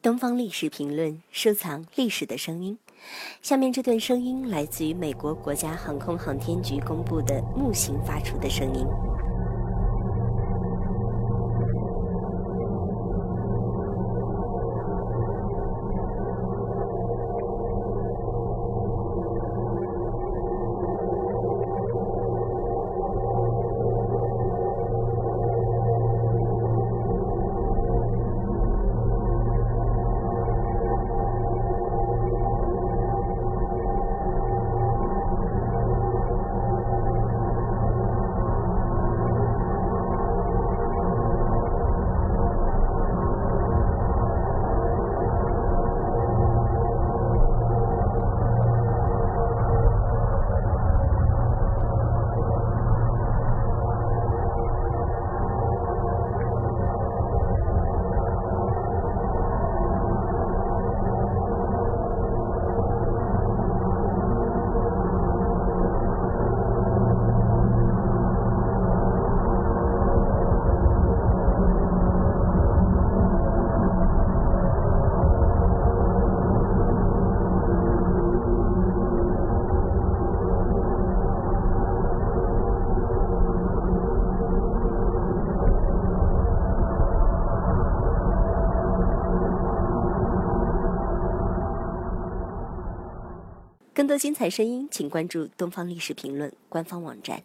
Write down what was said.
东方历史评论，收藏历史的声音。下面这段声音来自于美国国家航空航天局公布的木星发出的声音。更多精彩声音，请关注东方历史评论官方网站。